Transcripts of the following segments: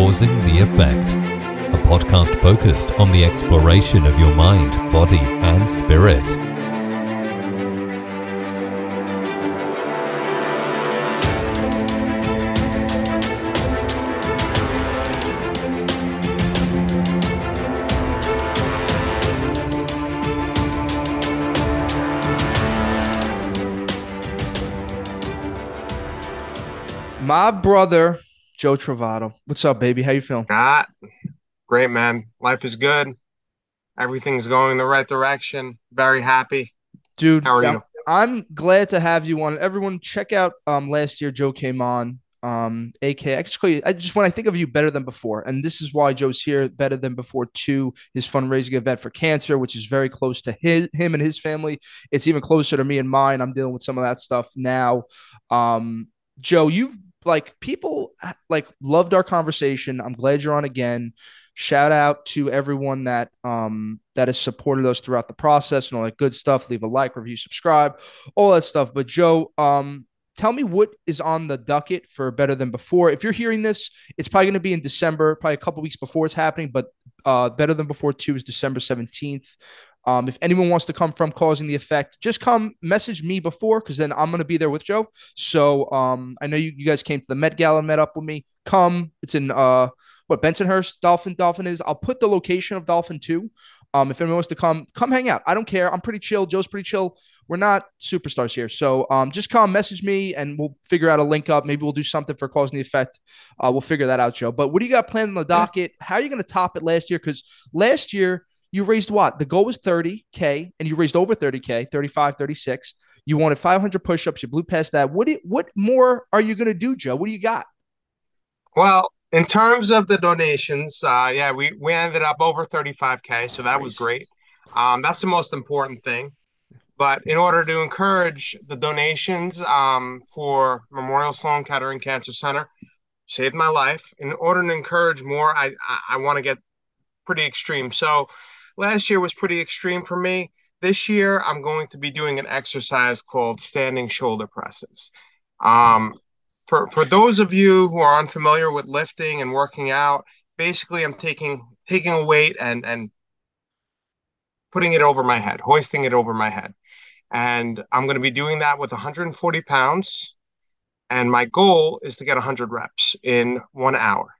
Causing the Effect, a podcast focused on the exploration of your mind, body, and spirit. My brother, Joe Travato. What's up, baby? How you feeling? Great, man. Life is good. Everything's going in the right direction. Very happy. Dude, how are you? I'm glad to have you on. Everyone, check out last year Joe came on, I just when I think of you, Better Than Before. And this is why Joe's here, Better Than Before 2, his fundraising event for cancer, which is very close to him and his family. It's even closer to me and mine. I'm dealing with some of that stuff now. Joe, people loved our conversation. I'm glad you're on again. Shout out to everyone that that has supported us throughout the process and all that good stuff. Leave a like, review, subscribe, all that stuff. But Joe, tell me what is on the docket for Better Than Before. If you're hearing this, it's probably going to be in December, probably a couple weeks before it's happening. But Better Than Before 2 is December 17th. If anyone wants to come from Causing the Effect, just come message me before, because then I'm going to be there with Joe. So I know you guys came to the Met Gala and met up with me. Come. It's in Bensonhurst, Dolphin is. I'll put the location of Dolphin too. If anyone wants to come hang out. I don't care. I'm pretty chill. Joe's pretty chill. We're not superstars here. So just come message me and we'll figure out a link up. Maybe we'll do something for Causing the Effect. We'll figure that out, Joe. But what do you got planned on the docket? How are you going to top it last year? Because last year, you raised what? The goal was 30K, and you raised over 30K, 35, 36. You wanted 500 push-ups. You blew past that. What more are you going to do, Joe? What do you got? Well, in terms of the donations, we ended up over 35K, so that was great. That's the most important thing. But in order to encourage the donations for Memorial Sloan Kettering Cancer Center, saved my life. In order to encourage more, I want to get pretty extreme. So last year was pretty extreme for me. This year, I'm going to be doing an exercise called standing shoulder presses. For those of you who are unfamiliar with lifting and working out, basically, I'm taking a weight and putting it over my head, hoisting it over my head. And I'm going to be doing that with 140 pounds. And my goal is to get 100 reps in 1 hour.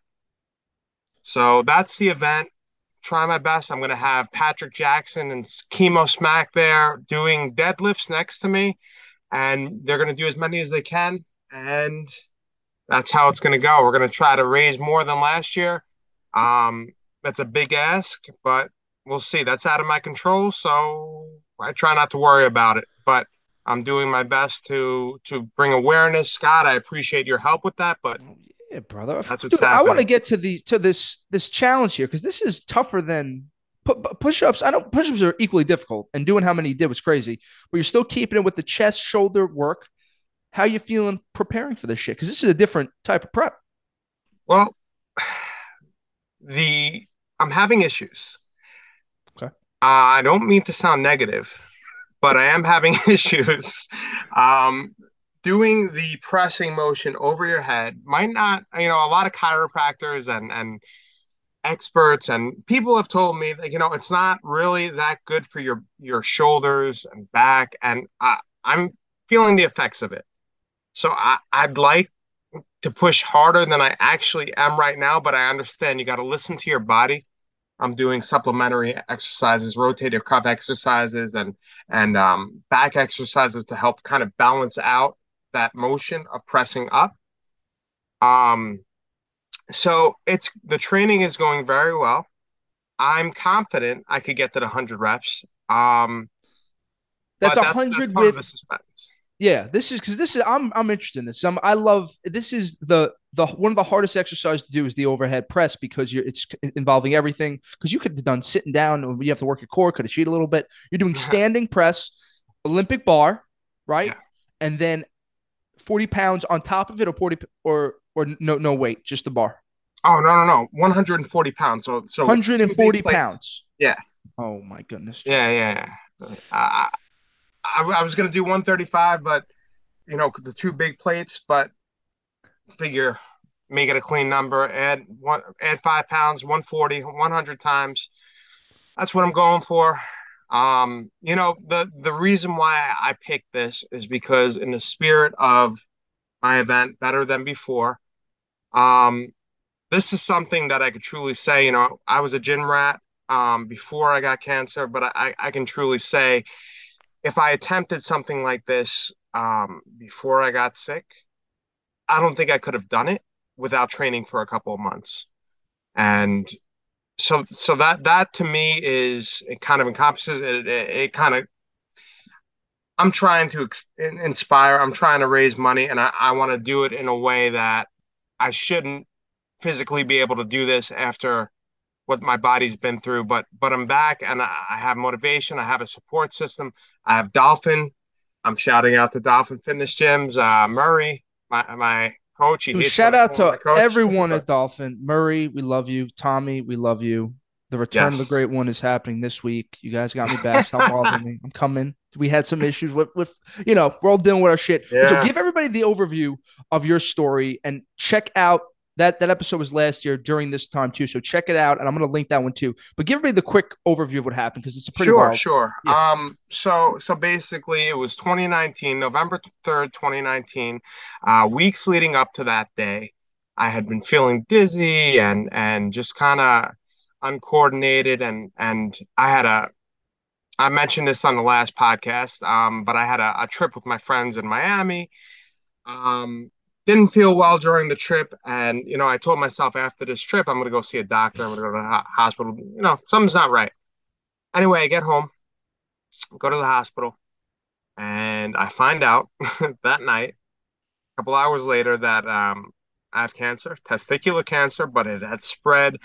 So that's the event. Try my best. I'm going to have Patrick Jackson and Chemo Smack there doing deadlifts next to me, and they're going to do as many as they can, and that's how it's going to go. We're going to try to raise more than last year. That's a big ask, but we'll see. That's out of my control, so I try not to worry about it, but I'm doing my best to bring awareness. Scott, I appreciate your help with that, but yeah, brother. That's what's happening. I want to get to this challenge here, because this is tougher than push-ups. Push-ups are equally difficult, and doing how many you did was crazy. But you're still keeping it with the chest, shoulder work. How you feeling preparing for this shit? Because this is a different type of prep. Well, I'm having issues. Okay. I don't mean to sound negative, but I am having issues. Doing the pressing motion over your head might not, a lot of chiropractors and experts and people have told me that, it's not really that good for your shoulders and back. And I'm feeling the effects of it. So I'd like to push harder than I actually am right now, but I understand you got to listen to your body. I'm doing supplementary exercises, rotator cuff exercises, and back exercises to help kind of balance out that motion of pressing up. So the training is going very well. I'm confident I could get to the 100 reps. That's 100 with the suspense. Yeah, I'm interested in this. This is the one of the hardest exercises to do is the overhead press, because it's involving everything, because you could have done sitting down, or you have to work your core, could have cheat a little bit. You're doing standing press, Olympic bar, right? Yeah. And then 40 pounds on top of it, or 40 or no weight, just the bar. Oh, no. 140 pounds. So 140 pounds. Yeah. Oh my goodness. Yeah. I was going to do 135, but the two big plates, but figure make it a clean number, add 5 pounds, 140, 100 times. That's what I'm going for. You know, the reason why I picked this is because in the spirit of my event, Better Than Before, this is something that I could truly say, you know, I was a gym rat before I got cancer, but I can truly say if I attempted something like this before I got sick, I don't think I could have done it without training for a couple of months. And so that to me is, it kind of encompasses it. It kind of, I'm trying to inspire, I'm trying to raise money, and I want to do it in a way that I shouldn't physically be able to do this after what my body's been through, but I'm back and I have motivation. I have a support system. I have Dolphin. I'm shouting out to Dolphin Fitness Gyms. Murray, my coach. Shout out to everyone at Dolphin. Murray, we love you. Tommy, we love you. The return of the great one is happening this week. You guys got me back. Stop bothering me. I'm coming. We had some issues with you know, we're all dealing with our shit. Yeah. So give everybody the overview of your story, and check out that episode was last year during this time too. So check it out, and I'm going to link that one too. But give everybody the quick overview of what happened, because it's a pretty wild. Sure. Yeah. So basically, it was 2019, November 3rd, 2019. Weeks leading up to that day, I had been feeling dizzy and just kind of uncoordinated, and I had I mentioned this on the last podcast, but I had a trip with my friends in Miami. Didn't feel well during the trip. And, you know, I told myself after this trip, I'm going to go see a doctor. I'm going to go to the hospital. You know, something's not right. Anyway, I get home, go to the hospital, and I find out that night, a couple hours later, that I have cancer, testicular cancer, but it had spread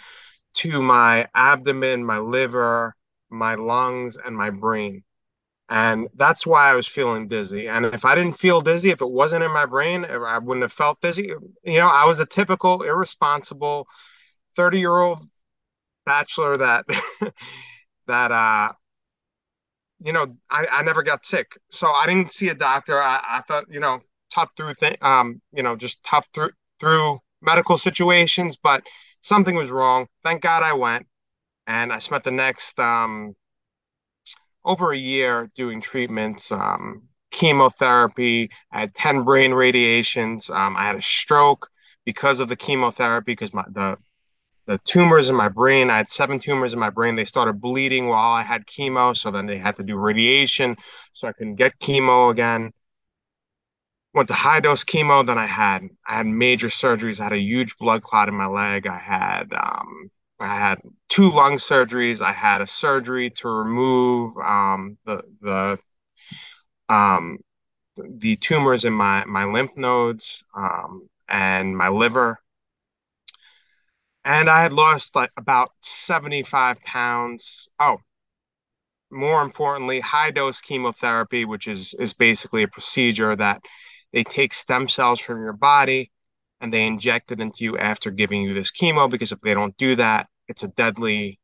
to my abdomen, my liver, my lungs, and my brain. And that's why I was feeling dizzy. And if I didn't feel dizzy, if it wasn't in my brain, I wouldn't have felt dizzy. You know, I was a typical, irresponsible 30-year-old bachelor that, you know, I never got sick. So I didn't see a doctor. I thought, you know, tough through medical situations, but something was wrong. Thank God I went. And I spent the next over a year doing treatments, chemotherapy. I had 10 brain radiations. I had a stroke because of the chemotherapy, because the tumors in my brain, I had 7 tumors in my brain. They started bleeding while I had chemo, so then they had to do radiation, so I couldn't get chemo again. Went to high-dose chemo, then I had major surgeries. I had a huge blood clot in my leg. I had 2 lung surgeries. I had a surgery to remove the tumors in my lymph nodes and my liver. And I had lost like about 75 pounds. Oh, more importantly, high dose chemotherapy, which is basically a procedure that they take stem cells from your body and they inject it into you after giving you this chemo, because if they don't do that, it's a deadly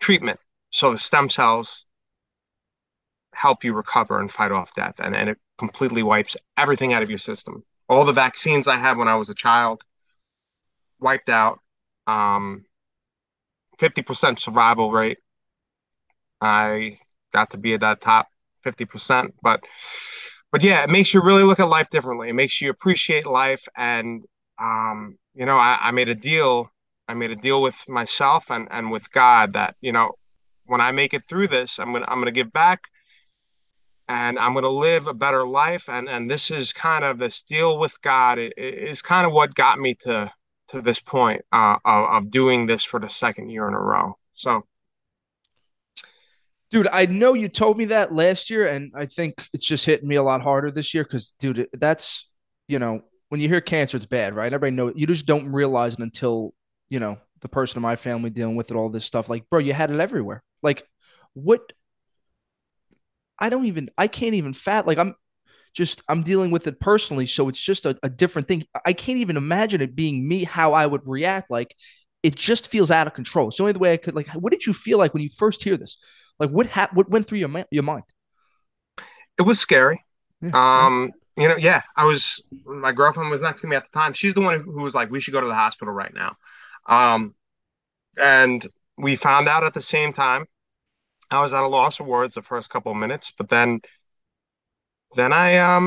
treatment. So the stem cells help you recover and fight off death, and it completely wipes everything out of your system. All the vaccines I had when I was a child wiped out. 50% survival rate. I got to be at that top 50%, but yeah, it makes you really look at life differently. It makes you appreciate life, and you know, I made a deal. I made a deal with myself and with God that, you know, when I make it through this, I'm gonna give back, and I'm gonna live a better life. And this is kind of this deal with God. It is kind of what got me to this point of doing this for the second year in a row. So, dude, I know you told me that last year, and I think it's just hitting me a lot harder this year because, dude, that's, you know, when you hear cancer, it's bad, right? Everybody knows. You just don't realize it until, you know, the person in my family dealing with it, all this stuff. Like, bro, you had it everywhere. Like, what? I can't even like, I'm dealing with it personally. So it's just a different thing. I can't even imagine it being me, how I would react. Like, it just feels out of control. It's the only way I could, like, what did you feel like when you first hear this? Like, what went through your mind? It was scary. Yeah. you know, yeah, my girlfriend was next to me at the time. She's the one who was like, we should go to the hospital right now. And we found out at the same time. I was at a loss of words the first couple of minutes, but then I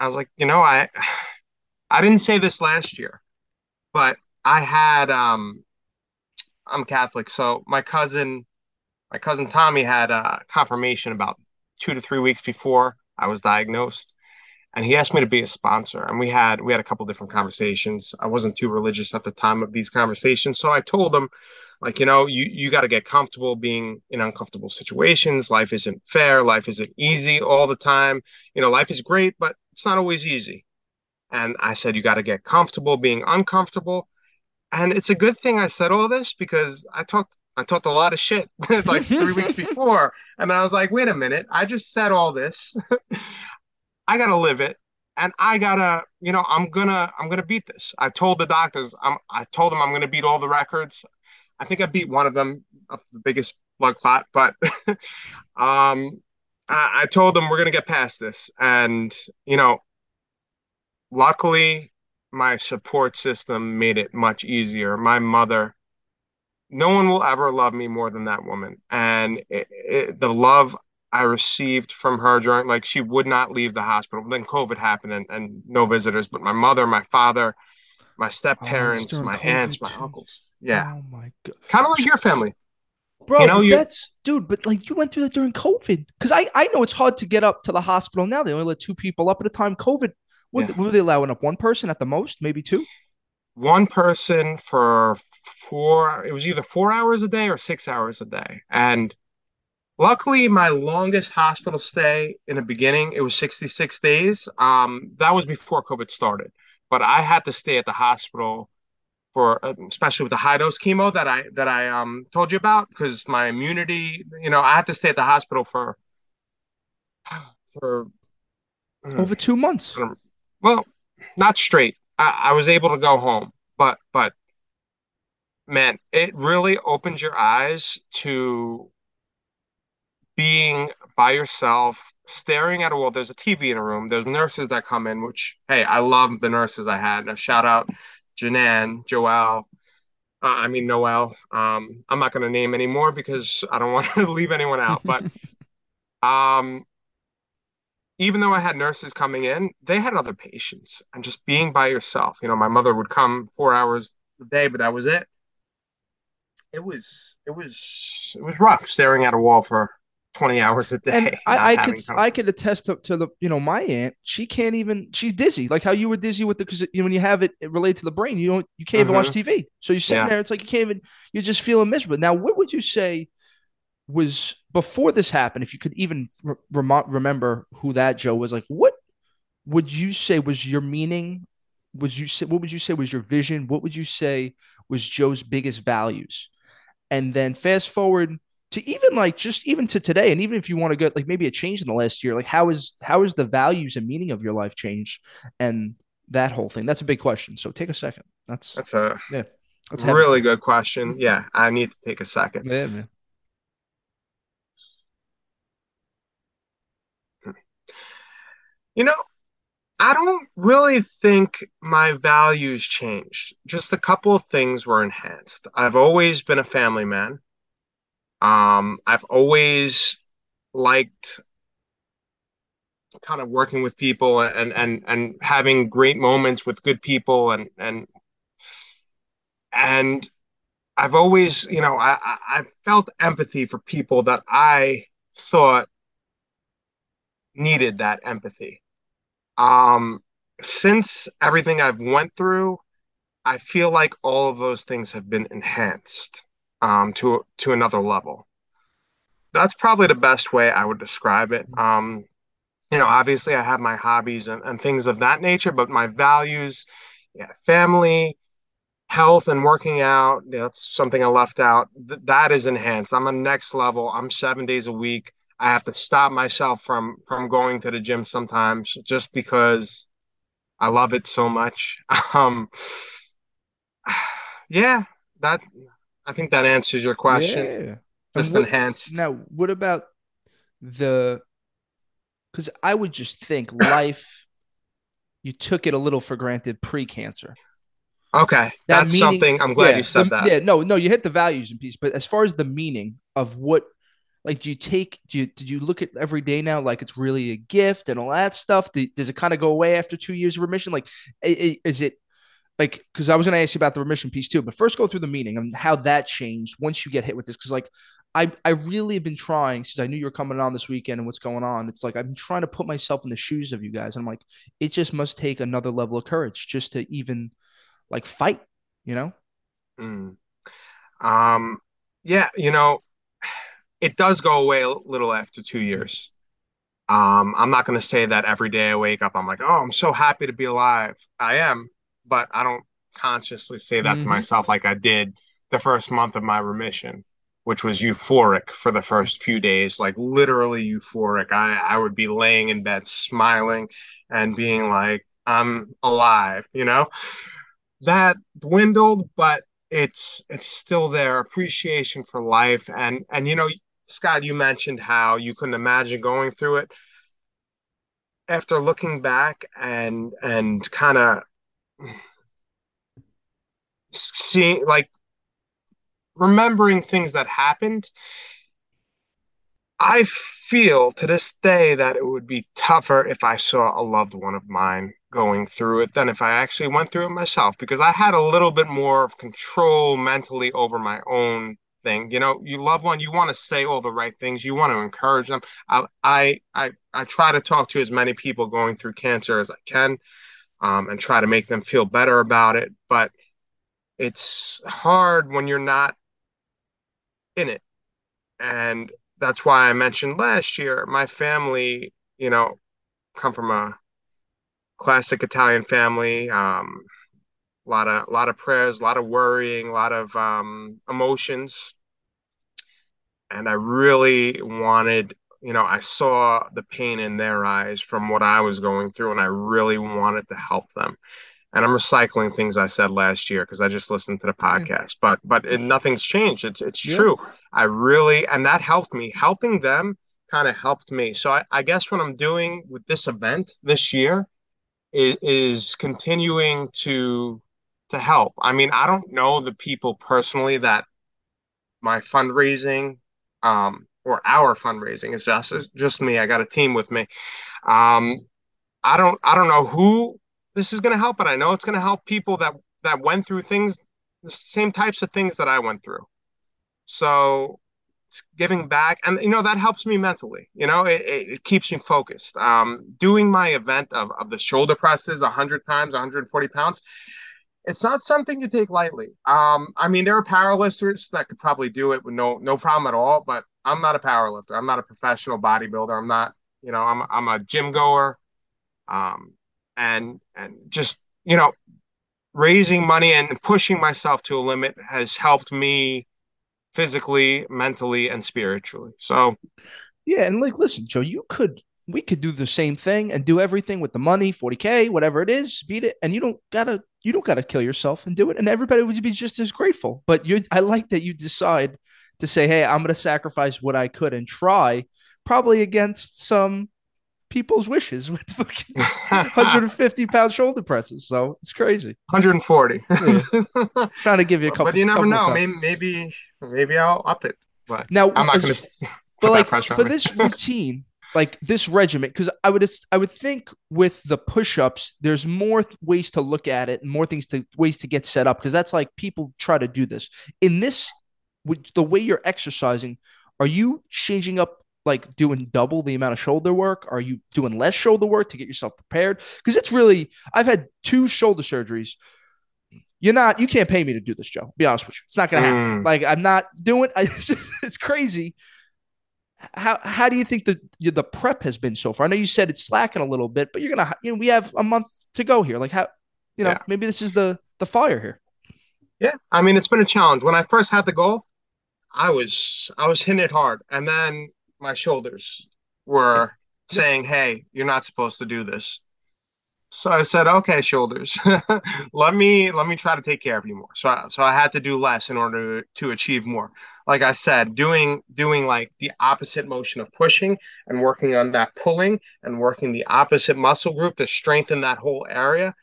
was like, you know, I didn't say this last year, but I had, I'm Catholic. So my cousin Tommy had a confirmation about 2 to 3 weeks before I was diagnosed, and he asked me to be a sponsor. And we had a couple different conversations. I wasn't too religious at the time of these conversations. So I told him, like, you know, you got to get comfortable being in uncomfortable situations. Life isn't fair. Life isn't easy all the time. You know, life is great, but it's not always easy. And I said, you got to get comfortable being uncomfortable. And it's a good thing I said all this, because I talked a lot of shit like 3 weeks before. And I was like, wait a minute. I just said all this. I got to live it. And I gotta, you know, I'm going to beat this. I told the doctors, I told them I'm going to beat all the records. I think I beat one of them, the biggest blood clot, but I told them we're going to get past this. And, you know, luckily my support system made it much easier. My mother, no one will ever love me more than that woman. And the love I received from her during, like, she would not leave the hospital. Then COVID happened and no visitors, but my mother, my father, my step-parents, my aunts, my uncles. Yeah. Oh my God. Kind of like your family. Bro, you know, dude, but like you went through that during COVID. Because I know it's hard to get up to the hospital now. They only let 2 people up at a time. COVID, were they allowing up 1 person at the most, maybe 2? 1 person for 4, it was either 4 hours a day or 6 hours a day. And luckily, my longest hospital stay in the beginning, it was 66 days. That was before COVID started. But I had to stay at the hospital for, especially with the high dose chemo that I told you about, because my immunity, you know, I had to stay at the hospital for over 2 months. Well, not straight. I was able to go home, but man, it really opens your eyes to being by yourself, staring at a wall. There's a TV in a room. There's nurses that come in, which, hey, I love the nurses I had. And a shout out Janan, Joelle, Noelle. I'm not going to name anymore because I don't want to leave anyone out. But even though I had nurses coming in, they had other patients. And just being by yourself, you know, my mother would come 4 hours a day, but that was it. It was rough staring at a wall for 20 hours a day. And I could attest to the, you know, my aunt, she's dizzy. Like how you were dizzy with because you know, when you have it related to the brain, you can't even watch TV. So you're sitting there, it's like, you're just feeling miserable. Now, what would you say was before this happened, if you could even remember who that Joe was, like, what would you say was your meaning? What would you say was your vision? What would you say was Joe's biggest values? And then fast forward to even to today, and even if you want to go like maybe a change in the last year, like how is the values and meaning of your life changed and that whole thing? That's a big question. So take a second. That's a really good question. Yeah, I need to take a second. Yeah, man. You know, I don't really think my values changed. Just a couple of things were enhanced. I've always been a family man. I've always liked kind of working with people and having great moments with good people. And I've always, you know, I've felt empathy for people that I thought needed that empathy. Since everything I've went through, I feel like all of those things have been enhanced. To another level. That's probably the best way I would describe it. You know, obviously I have my hobbies and things of that nature, but my values, family, health, and working out, that's something I left out. That is enhanced. I'm on next level. I'm 7 days a week. I have to stop myself from going to the gym sometimes just because I love it so much. I think that answers your question. Yeah. Just enhanced. Now, what about because I would just think life you took it a little for granted pre-cancer. Okay. That's meaning, something I'm glad you said that. Yeah, no, you hit the values and piece, but as far as the meaning of what, like, did you look at every day now? Like, it's really a gift and all that stuff. Does it kind of go away after 2 years of remission? Like, is it like, cause I was going to ask you about the remission piece too, but first go through the meaning and how that changed once you get hit with this. Cause like, I really have been trying, since I knew you were coming on this weekend and what's going on. It's like, I've been trying to put myself in the shoes of you guys. And I'm like, it just must take another level of courage just to even like fight, you know? Yeah. You know, it does go away a little after 2 years. I'm not going to say that every day I wake up, I'm like, oh, I'm so happy to be alive. I am, but I don't consciously say that to myself like I did the first month of my remission, which was euphoric for the first few days, like literally euphoric. I would be laying in bed smiling and being like, I'm alive, you know? That dwindled, but it's still there. Appreciation for life. And you know, Scott, you mentioned how you couldn't imagine going through it. After looking back and kind of seeing, like, remembering things that happened, I feel to this day that it would be tougher if I saw a loved one of mine going through it than if I actually went through it myself, because I had a little bit more of control mentally over my own thing. You know, your loved one, you want to say all the right things. You want to encourage them. I try to talk to as many people going through cancer as I can, and try to make them feel better about it. But it's hard when you're not in it. And that's why I mentioned last year, my family, you know, come from a classic Italian family, a lot of prayers, a lot of worrying, a lot of emotions. And I really wanted, you know, I saw the pain in their eyes from what I was going through, and I really wanted to help them. And I'm recycling things I said last year because I just listened to the podcast, but nothing's changed. It's true. I really, and that helped me. Helping them kind of helped me. So I guess what I'm doing with this event this year is continuing to help. I mean, I don't know the people personally that my fundraising, or our fundraising is just, it's just me. I got a team with me. I don't know who this is going to help, but I know it's going to help people that went through things, the same types of things that I went through. So it's giving back. And, you know, that helps me mentally. You know, it keeps me focused. Doing my event of the shoulder presses 100 times, 140 pounds, it's not something to take lightly. I mean, there are powerlifters that could probably do it with no problem at all, but I'm not a powerlifter. I'm not a professional bodybuilder. I'm not, you know, I'm a gym goer. And just, you know, raising money and pushing myself to a limit has helped me physically, mentally, and spiritually. So, yeah. And like, listen, Joe, we could do the same thing and do everything with the money, 40K, whatever it is, beat it. And you don't gotta kill yourself and do it. And everybody would be just as grateful. But I like that you decide to say, hey, I'm going to sacrifice what I could and try, probably against some people's wishes, with fucking 150 pound shoulder presses. So it's crazy. 140. Yeah. Trying to give you a couple. But you never know. Maybe I'll up it. But now I'm not going to. But like for this routine, like this regimen, because I would think with the push-ups, there's more ways to look at it and more ways to get set up, because that's like people try to do this. In this, with the way you're exercising, are you changing up? Like doing double the amount of shoulder work? Are you doing less shoulder work to get yourself prepared? Because it's really, I've had 2 shoulder surgeries. You can't pay me to do this, Joe. Be honest with you. It's not going to happen. Like, I'm not doing it. It's crazy. How do you think the prep has been so far? I know you said it's slacking a little bit, but you're going to, you know, we have a month to go here. Like, how, you know, maybe this is the fire here. Yeah. I mean, it's been a challenge. When I first had the goal, I was hitting it hard. And then my shoulders were saying, hey, you're not supposed to do this. So I said, okay, shoulders, let me try to take care of you more. So I had to do less in order to achieve more. Like I said, doing like the opposite motion of pushing and working on that pulling and working the opposite muscle group to strengthen that whole area.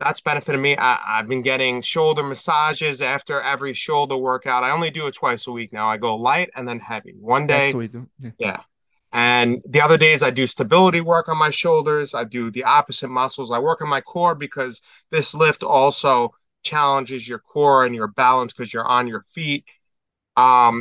That's benefited me. I've been getting shoulder massages after every shoulder workout. I only do it twice a week now. I go light and then heavy. One day. That's what we do. Yeah. And the other days I do stability work on my shoulders. I do the opposite muscles. I work on my core because this lift also challenges your core and your balance because you're on your feet. You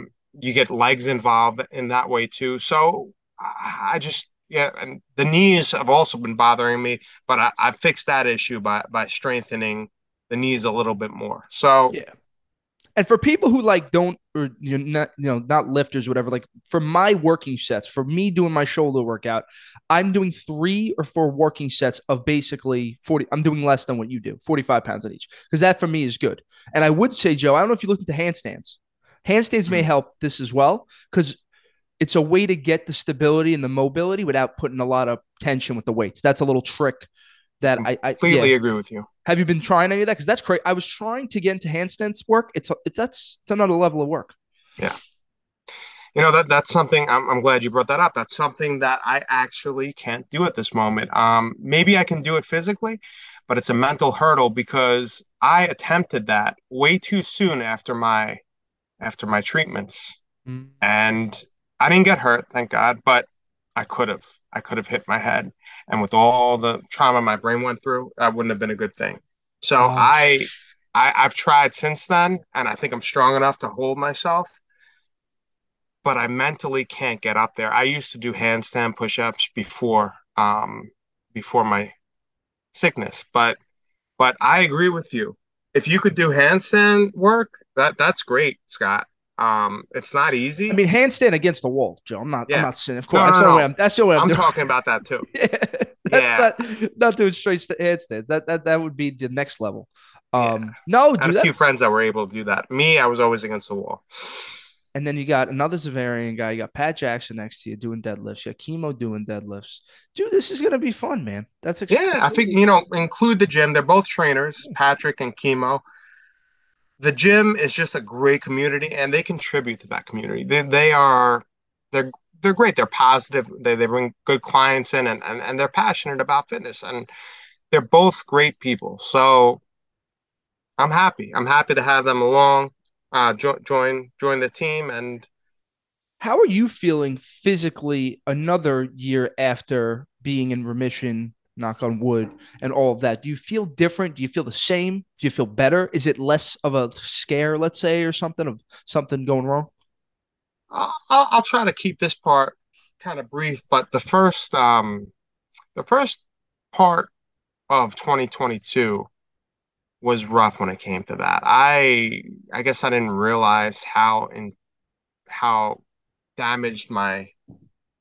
get legs involved in that way too. So I just, yeah, and the knees have also been bothering me, but I fixed that issue by strengthening the knees a little bit more. So yeah. And for people who like don't, or you're not, you know, not lifters, whatever, like for my working sets, for me doing my shoulder workout, I'm doing 3 or 4 working sets of basically 40. I'm doing less than what you do, 45 pounds on each, because that for me is good. And I would say, Joe, I don't know if you looked into handstands. Handstands may help this as well, because it's a way to get the stability and the mobility without putting a lot of tension with the weights. That's a little trick that I completely agree with you. Have you been trying any of that? Because that's crazy. I was trying to get into handstands work. It's another level of work. Yeah, you know, that's something. I'm glad you brought that up. That's something that I actually can't do at this moment. Maybe I can do it physically, but it's a mental hurdle because I attempted that way too soon after my treatments, and I didn't get hurt, thank God. But I could have hit my head. And with all the trauma my brain went through, that wouldn't have been a good thing. So I've tried since then, and I think I'm strong enough to hold myself, but I mentally can't get up there. I used to do handstand push-ups before my sickness, but I agree with you. If you could do handstand work, that's great, Scott. It's not easy. I mean, handstand against the wall, Joe. I'm not saying, of course. That's the way I'm talking about that too. Yeah, not doing straight handstands. That would be the next level. No, dude, I had a few friends that were able to do that. Me, I was always against the wall. And then you got another Zavarian guy. You got Pat Jackson next to you doing deadlifts. You got Chemo doing deadlifts. Dude, this is gonna be fun, man. That's exciting. Yeah. I think include the gym. They're both trainers, Patrick and Chemo. The gym is just a great community, and they contribute to that community. They're great. They're positive. They bring good clients in, and they're passionate about fitness, and they're both great people. So I'm happy. I'm happy to have them along, join the team. And how are you feeling physically another year after being in remission? Knock on wood and all of that. Do you feel different? Do you feel the same? Do you feel better? Is it less of a scare, let's say, or something of something going wrong? I'll try to keep this part kind of brief, but the first part of 2022 was rough when it came to that. I guess I didn't realize how damaged I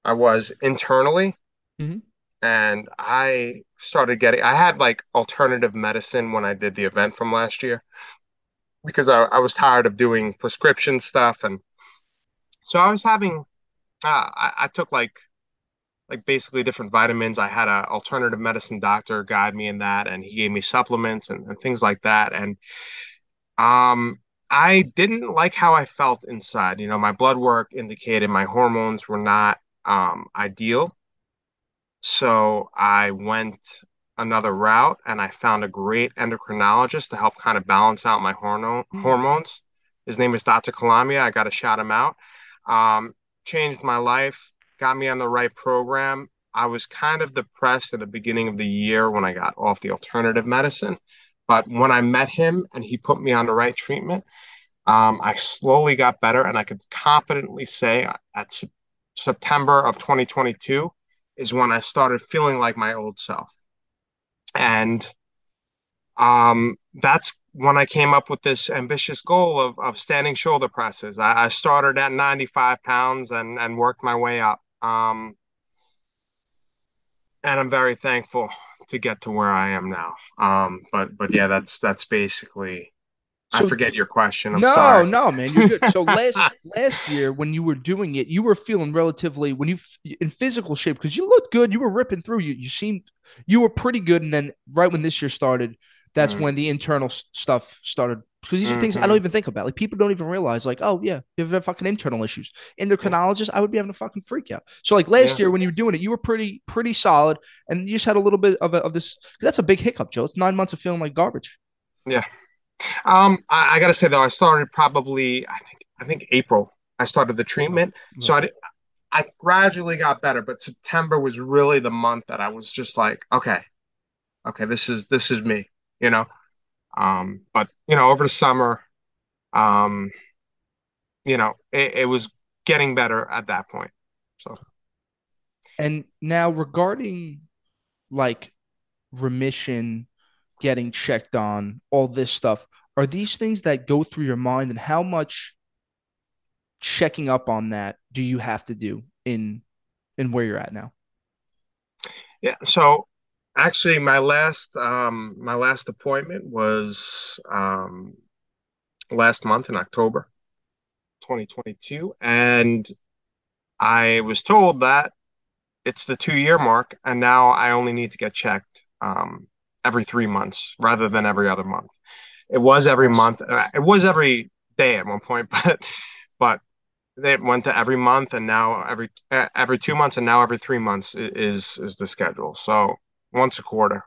was internally. Mm-hmm. And I had like alternative medicine when I did the event from last year because I was tired of doing prescription stuff. And so I was having, I took like basically different vitamins. I had an alternative medicine doctor guide me in that, and he gave me supplements and things like that. And I didn't like how I felt inside. You know, my blood work indicated my hormones were not ideal. So I went another route, and I found a great endocrinologist to help kind of balance out my hormones. His name is Dr. Kalamia. I got to shout him out. Changed my life, got me on the right program. I was kind of depressed at the beginning of the year when I got off the alternative medicine. But when I met him and he put me on the right treatment, I slowly got better. And I could confidently say at September of 2022, is when I started feeling like my old self. And that's when I came up with this ambitious goal of standing shoulder presses. I started at 95 pounds and worked my way up. And I'm very thankful to get to where I am now. But yeah, that's basically So, I forget your question. I'm sorry. No, man. You're good. So last year when you were doing it, you were feeling relatively in physical shape because you looked good. You were ripping through. You seemed you were pretty good. And then right when this year started, that's when the internal stuff started. Because these are things I don't even think about. Like people don't even realize. Like, oh yeah, you have fucking internal issues. Endocrinologist, I would be having a fucking freak out. So like last year when you were doing it, you were pretty solid, and you just had a little bit of this. Because that's a big hiccup, Joe. It's 9 months of feeling like garbage. Yeah. I gotta say though, I started probably I think April. I started the treatment, so I gradually got better. But September was really the month that I was just like, okay, this is me, you know. But you know, over the summer, you know, it was getting better at that point. So, and now regarding like remission, getting checked on, all this stuff. Are these things that go through your mind, and how much checking up on that do you have to do in where you're at now? Yeah. So actually my last appointment was last month in October, 2022. And I was told that it's the 2-year mark and now I only need to get checked every 3 months rather than every other month. It was every month. It was every day at one point, but they went to every month and now every 2 months and now every 3 months is the schedule. So once a quarter.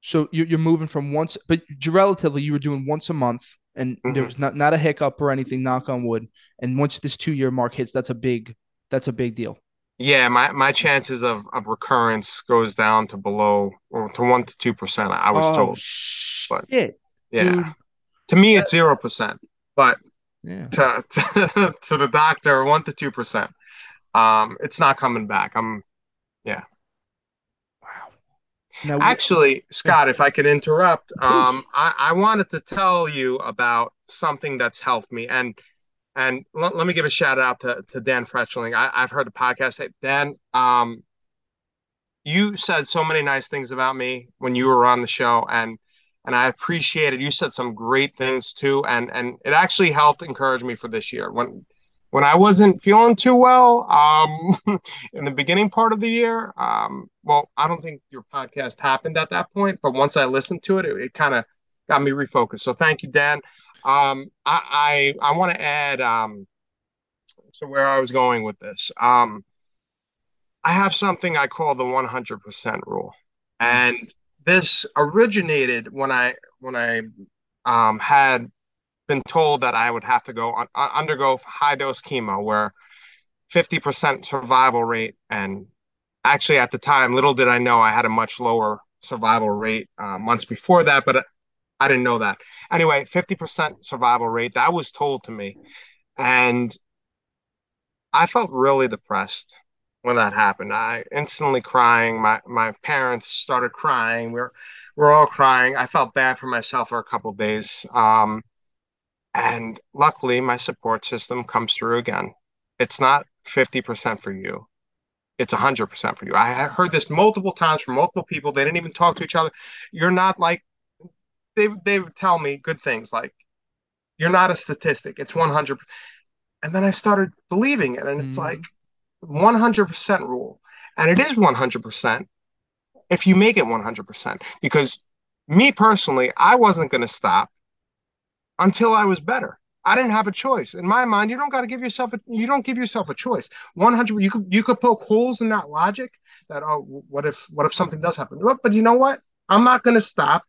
So you're moving from once, but relatively you were doing once a month and there was not a hiccup or anything, knock on wood. And once this 2-year mark hits, that's a big deal. Yeah, my chances of recurrence goes down to below or to 1 to 2%. I was told, but shit, yeah, dude. To me it's 0%, but yeah. to the doctor 1 to 2%. It's not coming back. Wow. Now, actually, Scott, if I could interrupt, I wanted to tell you about something that's helped me and. And let me give a shout out to Dan Frechling. I've heard the podcast. Hey, Dan, you said so many nice things about me when you were on the show, and I appreciate it. You said some great things too, and it actually helped encourage me for this year. When I wasn't feeling too well in the beginning part of the year, well, I don't think your podcast happened at that point, but once I listened to it, it kind of got me refocused. So thank you, Dan. I want to add to where I was going with this. I have something I call the 100% rule, and this originated when I had been told that I would have to go undergo high dose chemo, where 50% survival rate, and actually at the time, little did I know I had a much lower survival rate months before that, but. I didn't know that. Anyway, 50% survival rate, that was told to me. And I felt really depressed when that happened. I instantly crying. My parents started crying. We're all crying. I felt bad for myself for a couple of days. And luckily, my support system comes through again. It's not 50% for you. It's 100% for you. I heard this multiple times from multiple people. They didn't even talk to each other. You're not like, They would tell me good things like, you're not a statistic, it's 100%. And then I started believing it, and it's like 100% rule. And it is 100% if you make it 100%. Because me personally, I wasn't going to stop until I was better. I didn't have a choice. In my mind, you don't give yourself a choice. 100%. You could poke holes in that logic that, oh, what if something does happen? But you know what? I'm not going to stop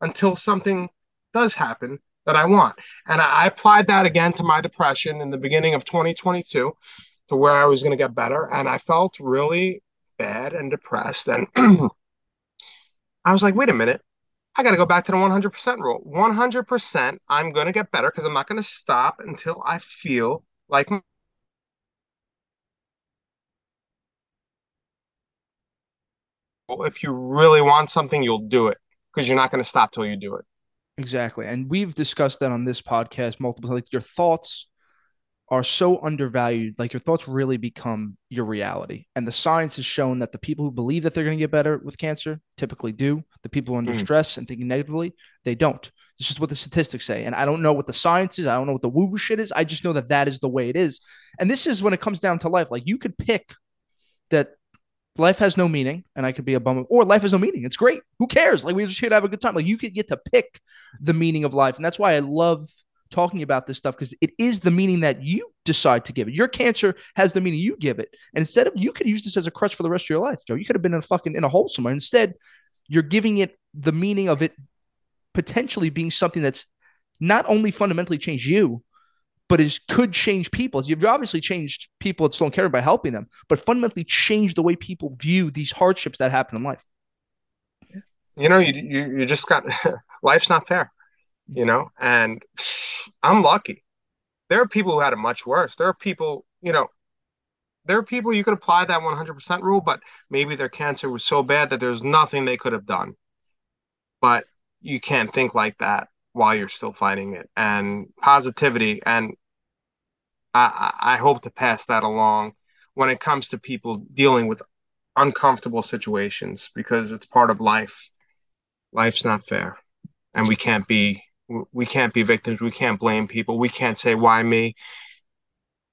until something does happen that I want. And I applied that again to my depression in the beginning of 2022 to where I was going to get better. And I felt really bad and depressed. And I was like, wait a minute, I got to go back to the 100% rule. 100%, I'm going to get better because I'm not going to stop until I feel like if you really want something, you'll do it. Because you're not going to stop till you do it. Exactly. And we've discussed that on this podcast multiple times. Like your thoughts are so undervalued. Like, your thoughts really become your reality. And the science has shown that the people who believe that they're going to get better with cancer typically do. The people under stress and thinking negatively, they don't. It's just what the statistics say. And I don't know what the science is. I don't know what the woo-woo shit is. I just know that that is the way it is. And this is when it comes down to life. Like, you could pick that life has no meaning and I could be a bum, or life has no meaning. It's great. Who cares? Like, we're just here to have a good time. Like, you could get to pick the meaning of life. And that's why I love talking about this stuff, because it is the meaning that you decide to give it. Your cancer has the meaning you give it. And instead of, you could use this as a crutch for the rest of your life, Joe. You could have been in a fucking, in a hole somewhere. Instead, you're giving it the meaning of it potentially being something that's not only fundamentally changed you, but is could change people. You've obviously changed people at Sloan Kettering by helping them, but fundamentally changed the way people view these hardships that happen in life. You know, you just got, life's not fair, you know, and I'm lucky. There are people who had it much worse. There are people, you know, there are people you could apply that 100% rule, but maybe their cancer was so bad that there's nothing they could have done. But you can't think like that while you're still fighting it. And positivity, and I hope to pass that along when it comes to people dealing with uncomfortable situations, because it's part of life. Life's not fair, and we can't be victims. We can't blame people. We can't say, why me?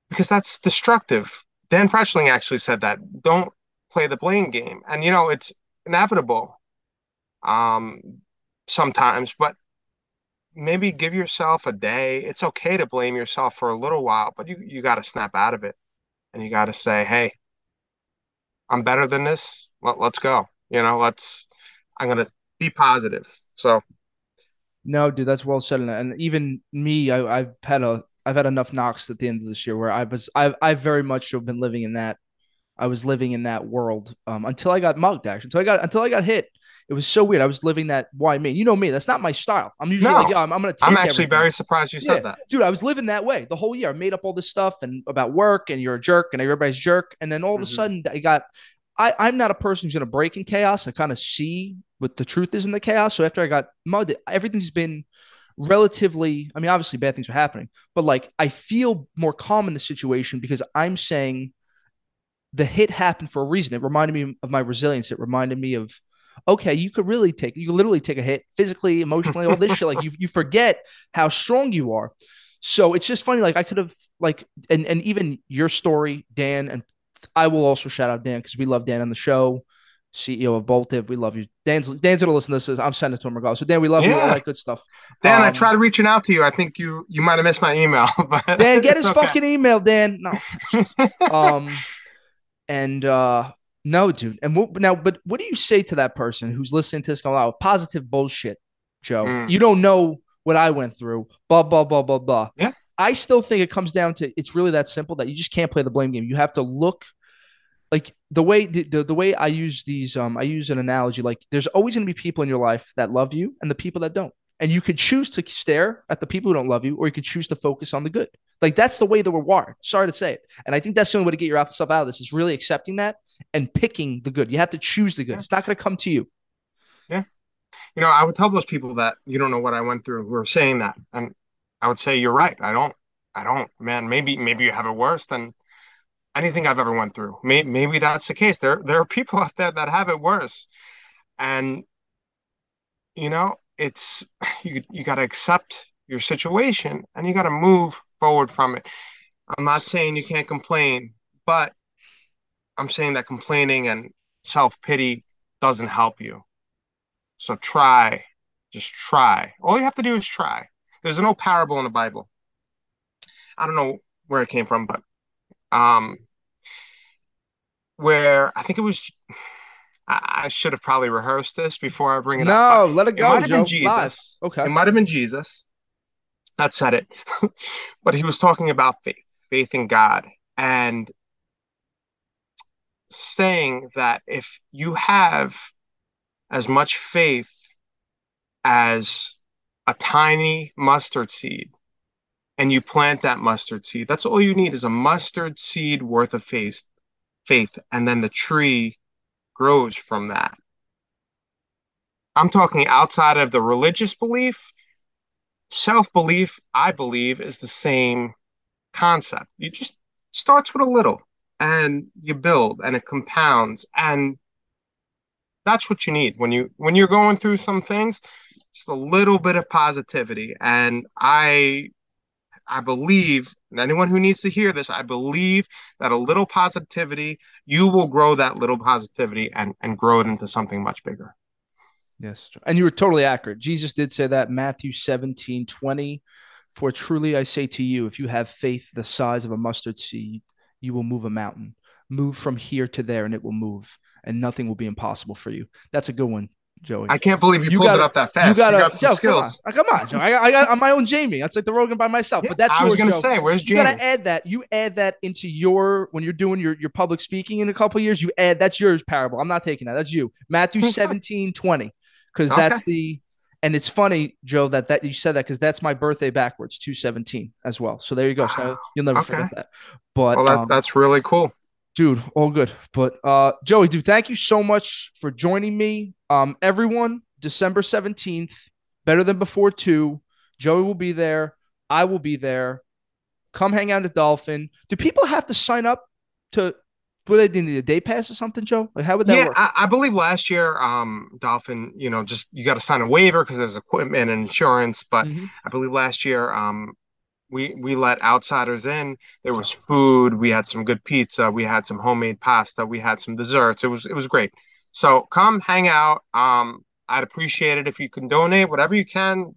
Because that's destructive. Dan Frechling actually said that. Don't play the blame game. And, you know, it's inevitable sometimes, but maybe give yourself a day. It's okay to blame yourself for a little while, but you got to snap out of it, and you got to say, hey, I'm better than this. Let's go. You know, I'm going to be positive. So. No, dude, that's well said. And even me, I've had enough knocks at the end of this year where I've very much have been living in that. I was living in that world until I got mugged, actually. Until I got hit. It was so weird. I was living that, why me? You know me. That's not my style. I'm usually like, yeah, I'm going to take everything. Very surprised you said that. Dude, I was living that way the whole year. I made up all this stuff and about work, and you're a jerk, and everybody's jerk. And then all of a sudden, I'm not a person who's going to break in chaos. I kind of see what the truth is in the chaos. So after I got mugged, everything's been relatively, I mean, obviously bad things are happening, but like, I feel more calm in the situation because I'm saying the hit happened for a reason. It reminded me of my resilience. It reminded me of, okay, you could literally take a hit physically, emotionally, all this shit. Like you forget how strong you are. So it's just funny. Like I could have and even your story, Dan, and I will also shout out Dan, because we love Dan on the show, CEO of Boltiv. We love you. Dan's gonna listen to this. I'm sending it to him regardless. So Dan, we love you. All that good stuff. Dan, I tried reaching out to you. I think you might have missed my email. But Dan, get his fucking email, Dan. No. No, dude. And but what do you say to that person who's listening to this going, oh, positive bullshit, Joe? You don't know what I went through, blah, blah, blah, blah, blah. Yeah. I still think it comes down to, it's really that simple, that you just can't play the blame game. You have to look, like the way I use these, I use an analogy, like there's always going to be people in your life that love you and the people that don't. And you could choose to stare at the people who don't love you, or you could choose to focus on the good. Like, that's the way that we're wired. Sorry to say it. And I think that's the only way to get your alpha self out of this, is really accepting that and picking the good. You have to choose the good. It's not going to come to you. Yeah. You know, I would tell those people that you don't know what I went through who are saying that. And I would say, you're right. I don't, man, maybe you have it worse than anything I've ever went through. Maybe that's the case. There are people out there that have it worse. And, you know, it's you got to accept your situation, and you got to move forward from it. I'm not saying you can't complain, but I'm saying that complaining and self-pity doesn't help you. So just try. All you have to do is try. There's an old parable in the Bible. I don't know where it came from, but where I think it was, I should have probably rehearsed this before I bring it up. No, let it go. It might have been Jesus. Live. Okay. It might have been Jesus that said it. But he was talking about faith in God, and saying that if you have as much faith as a tiny mustard seed, and you plant that mustard seed, that's all you need, is a mustard seed worth of faith, and then the tree grows from that. I'm talking outside of the religious belief. Self-belief, I believe, is the same concept. You just starts with a little and you build and it compounds. And that's what you need when you're going through some things, just a little bit of positivity. And I believe, and anyone who needs to hear this, I believe that a little positivity, you will grow that little positivity and grow it into something much bigger. Yes. And you were totally accurate. Jesus did say that, Matthew 17:20, for truly I say to you, if you have faith the size of a mustard seed, you will move a mountain, move from here to there, and it will move, and nothing will be impossible for you. That's a good one, Joey. I can't believe you pulled it up that fast. You got some skills. Come on, Joe. I got on my own Jamie. That's like the Rogan by myself. Yeah, but that's I was going to say, where's Jamie? You got to add that. You add that into your, when you're doing your public speaking in a couple of years, you add, that's your parable. I'm not taking that. That's you. Matthew 17:20. Because that's the, and it's funny, Joe, that you said that, because that's my birthday backwards, 217 as well. So there you go. So you'll never forget that. But well, that's really cool. Dude, all good. But Joey, dude, thank you so much for joining me. Everyone, December 17th, Better Than Before 2. Joey will be there. I will be there. Come hang out at Dolphin. Do people have to sign up to, would they need a day pass or something, Joe? Like, how would that work? I believe last year, Dolphin, just you got to sign a waiver because there's equipment and insurance. But I believe last year, we let outsiders in. There was food. We had some good pizza. We had some homemade pasta. We had some desserts. It was great. So come hang out. I'd appreciate it if you can donate whatever you can.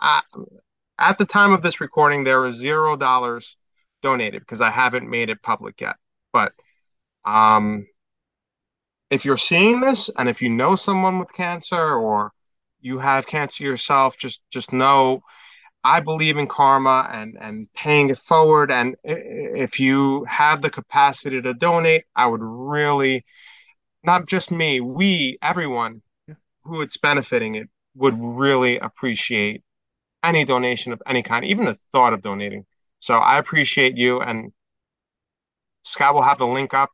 At the time of this recording, there is $0 donated because I haven't made it public yet. But if you're seeing this and if you know someone with cancer or you have cancer yourself, just know I believe in karma and paying it forward. And if you have the capacity to donate, I would really, not just me, everyone who it's benefiting it would really appreciate any donation of any kind, even the thought of donating. So I appreciate you. And Scott will have the link up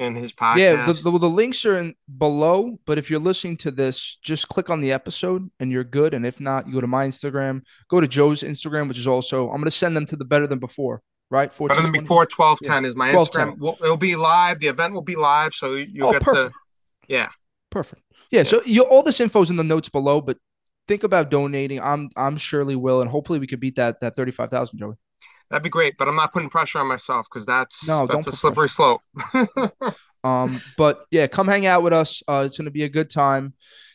in his podcast. Yeah, the links are in below, but if you're listening to this, just click on the episode and you're good. And if not, you go to my Instagram, go to Joe's Instagram, which is also, I'm going to send them to the Better Than Before, right? Better Than Before 1210 is my Instagram. It'll be live. The event will be live. So you'll get perfect. Perfect. Yeah. So all this info is in the notes below, but think about donating. I'm surely will. And hopefully we could beat that 35,000, Joey. That'd be great, but I'm not putting pressure on myself because that's a slippery slope. But yeah, come hang out with us. It's going to be a good time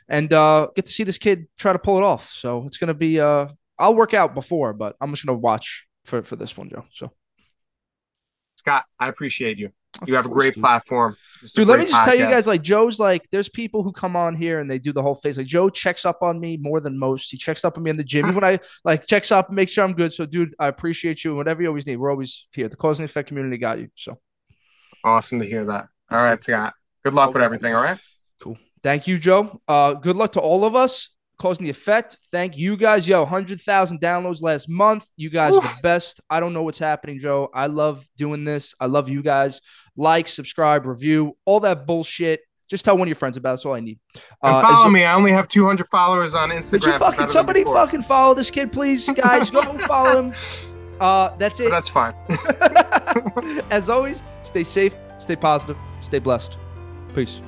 and get to see this kid try to pull it off. So it's going to be I'll work out before, but I'm just going to watch for this one, Joe. So Scott, I appreciate you. You have a great platform. Dude, let me just tell you guys, like Joe's like, there's people who come on here and they do the whole face. Like Joe checks up on me more than most. He checks up on me in the gym. Even when I checks up and makes sure I'm good. So dude, I appreciate you. Whatever you always need. We're always here. The Causing the Effect community got you. So awesome to hear that. All right, Scott. Good luck with everything. All right. Cool. Thank you, Joe. Good luck to all of us. Causing the Effect. Thank you guys. 100,000 downloads last month. You guys are the best. I don't know what's happening, Joe. I love doing this. I love you guys. Like, subscribe, review, all that bullshit. Just tell one of your friends about it. That's all I need. And follow me. I only have 200 followers on Instagram. Did you somebody follow this kid, please, guys? Go follow him. That's it. But that's fine. As always, stay safe, stay positive, stay blessed. Peace.